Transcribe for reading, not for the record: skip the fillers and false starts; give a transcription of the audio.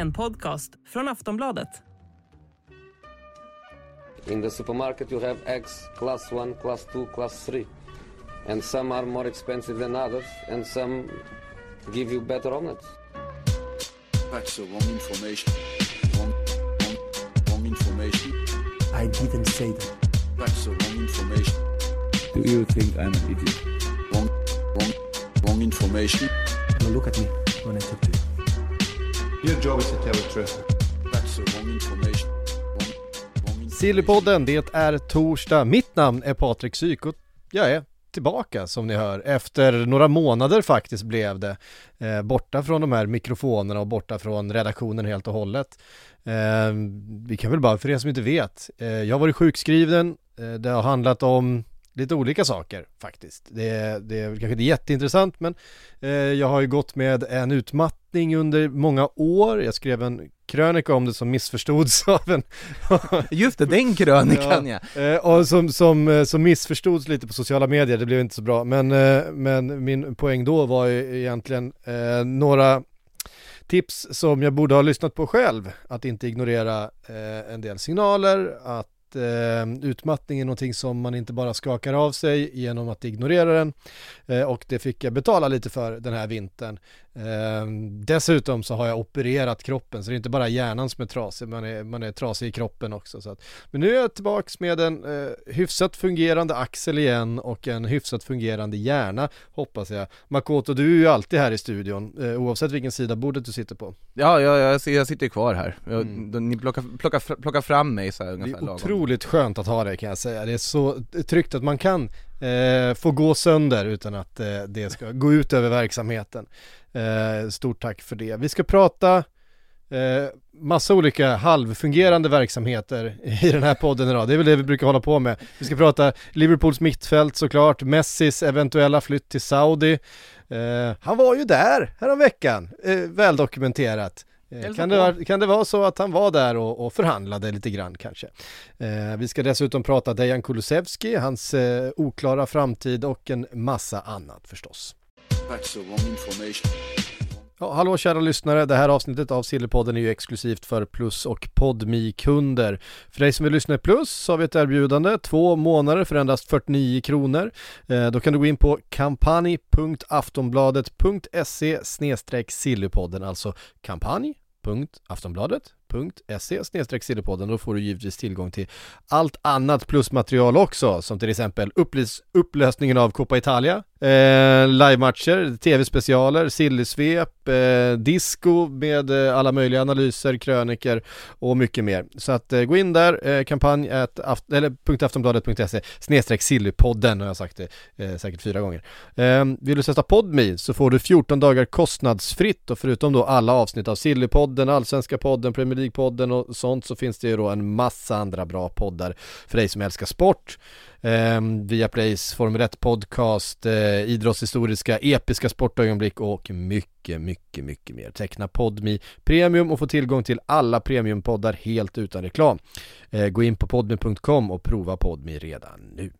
En podcast från Aftonbladet. In the supermarket you have eggs class 1, class 2, class 3. And some are more expensive than others and some give you better on it. That's the wrong information. Wrong information. I didn't say that. That's the wrong information. Do you think I'm an idiot? Wrong information. Now look at me when I talk to you. Your job is to tell the truth. That's the wrong information. Sillypodden, det är torsdag. Mitt namn är Patrik Syk och jag är tillbaka som ni hör. Efter några månader faktiskt blev det. Borta från de här mikrofonerna och borta från redaktionen helt och hållet. Vi kan väl bara, för er som inte vet. Jag har varit sjukskriven. Det har handlat om lite olika saker faktiskt. Det är kanske inte jätteintressant, men jag har ju gått med en utmattning under många år. Jag skrev en krönika om det som missförstods av en... Just det, den krönikan, ja. Och som missförstods lite på sociala medier, det blev inte så bra. Men min poäng då var ju egentligen några tips som jag borde ha lyssnat på själv. Att inte ignorera en del signaler, att utmattning är någonting som man inte bara skakar av sig genom att ignorera den, och det fick jag betala lite för den här vintern. Dessutom så har jag opererat kroppen, så det är inte bara hjärnan som är trasig, man är trasig i kroppen också. Så att, men nu är jag tillbaka med en hyfsat fungerande axel igen och en hyfsat fungerande hjärna, hoppas jag. Makoto, du är ju alltid här i studion, oavsett vilken sida bordet du sitter på. Ja, jag sitter kvar här. Ni plockar fram mig så här ungefär lagom. Otroligt skönt att ha det, kan jag säga. Det är så tryggt att man kan få gå sönder utan att det ska gå ut över verksamheten. Stort tack för det. Vi ska prata massa olika halvfungerande verksamheter i den här podden idag. Det är väl det vi brukar hålla på med. Vi ska prata Liverpools mittfält såklart, Messis eventuella flytt till Saudi. Han var ju där häromveckan, väl dokumenterat. Kan det vara så att han var där och förhandlade lite grann kanske? Vi ska dessutom prata Dejan Kulusevski, hans oklara framtid och en massa annat förstås. Ja, hallå kära lyssnare, det här avsnittet av Sillypodden är ju exklusivt för Plus och Podmi-kunder. För dig som vill lyssna i Plus så har vi ett erbjudande, 2 månader för endast 49 kronor. Då kan du gå in på kampanj.aftonbladet.se/Sillypodden, alltså kampanj.aftonbladet.se/Sillypodden. Då får du givetvis tillgång till allt annat plusmaterial också, som till exempel upplösningen av Coppa Italia, livematcher, tv-specialer, sillysvep, disco med alla möjliga analyser, kröniker och mycket mer. Så att gå in där, kampanj.aftonbladet.se/Sillypodden, har jag sagt det säkert 4 gånger. Vill du sätta Podmi så får du 14 dagar kostnadsfritt, och förutom då alla avsnitt av Sillypodden, Allsvenska podden, den Premier League-podden och sånt, så finns det ju då en massa andra bra poddar för dig som älskar sport. Via Plays Formel 1-podcast, idrottshistoriska, episka sportögonblick och mycket, mycket, mycket mer. Teckna Podmi Premium och få tillgång till alla premiumpoddar helt utan reklam. Gå in på podmi.com och prova Podmi redan nu.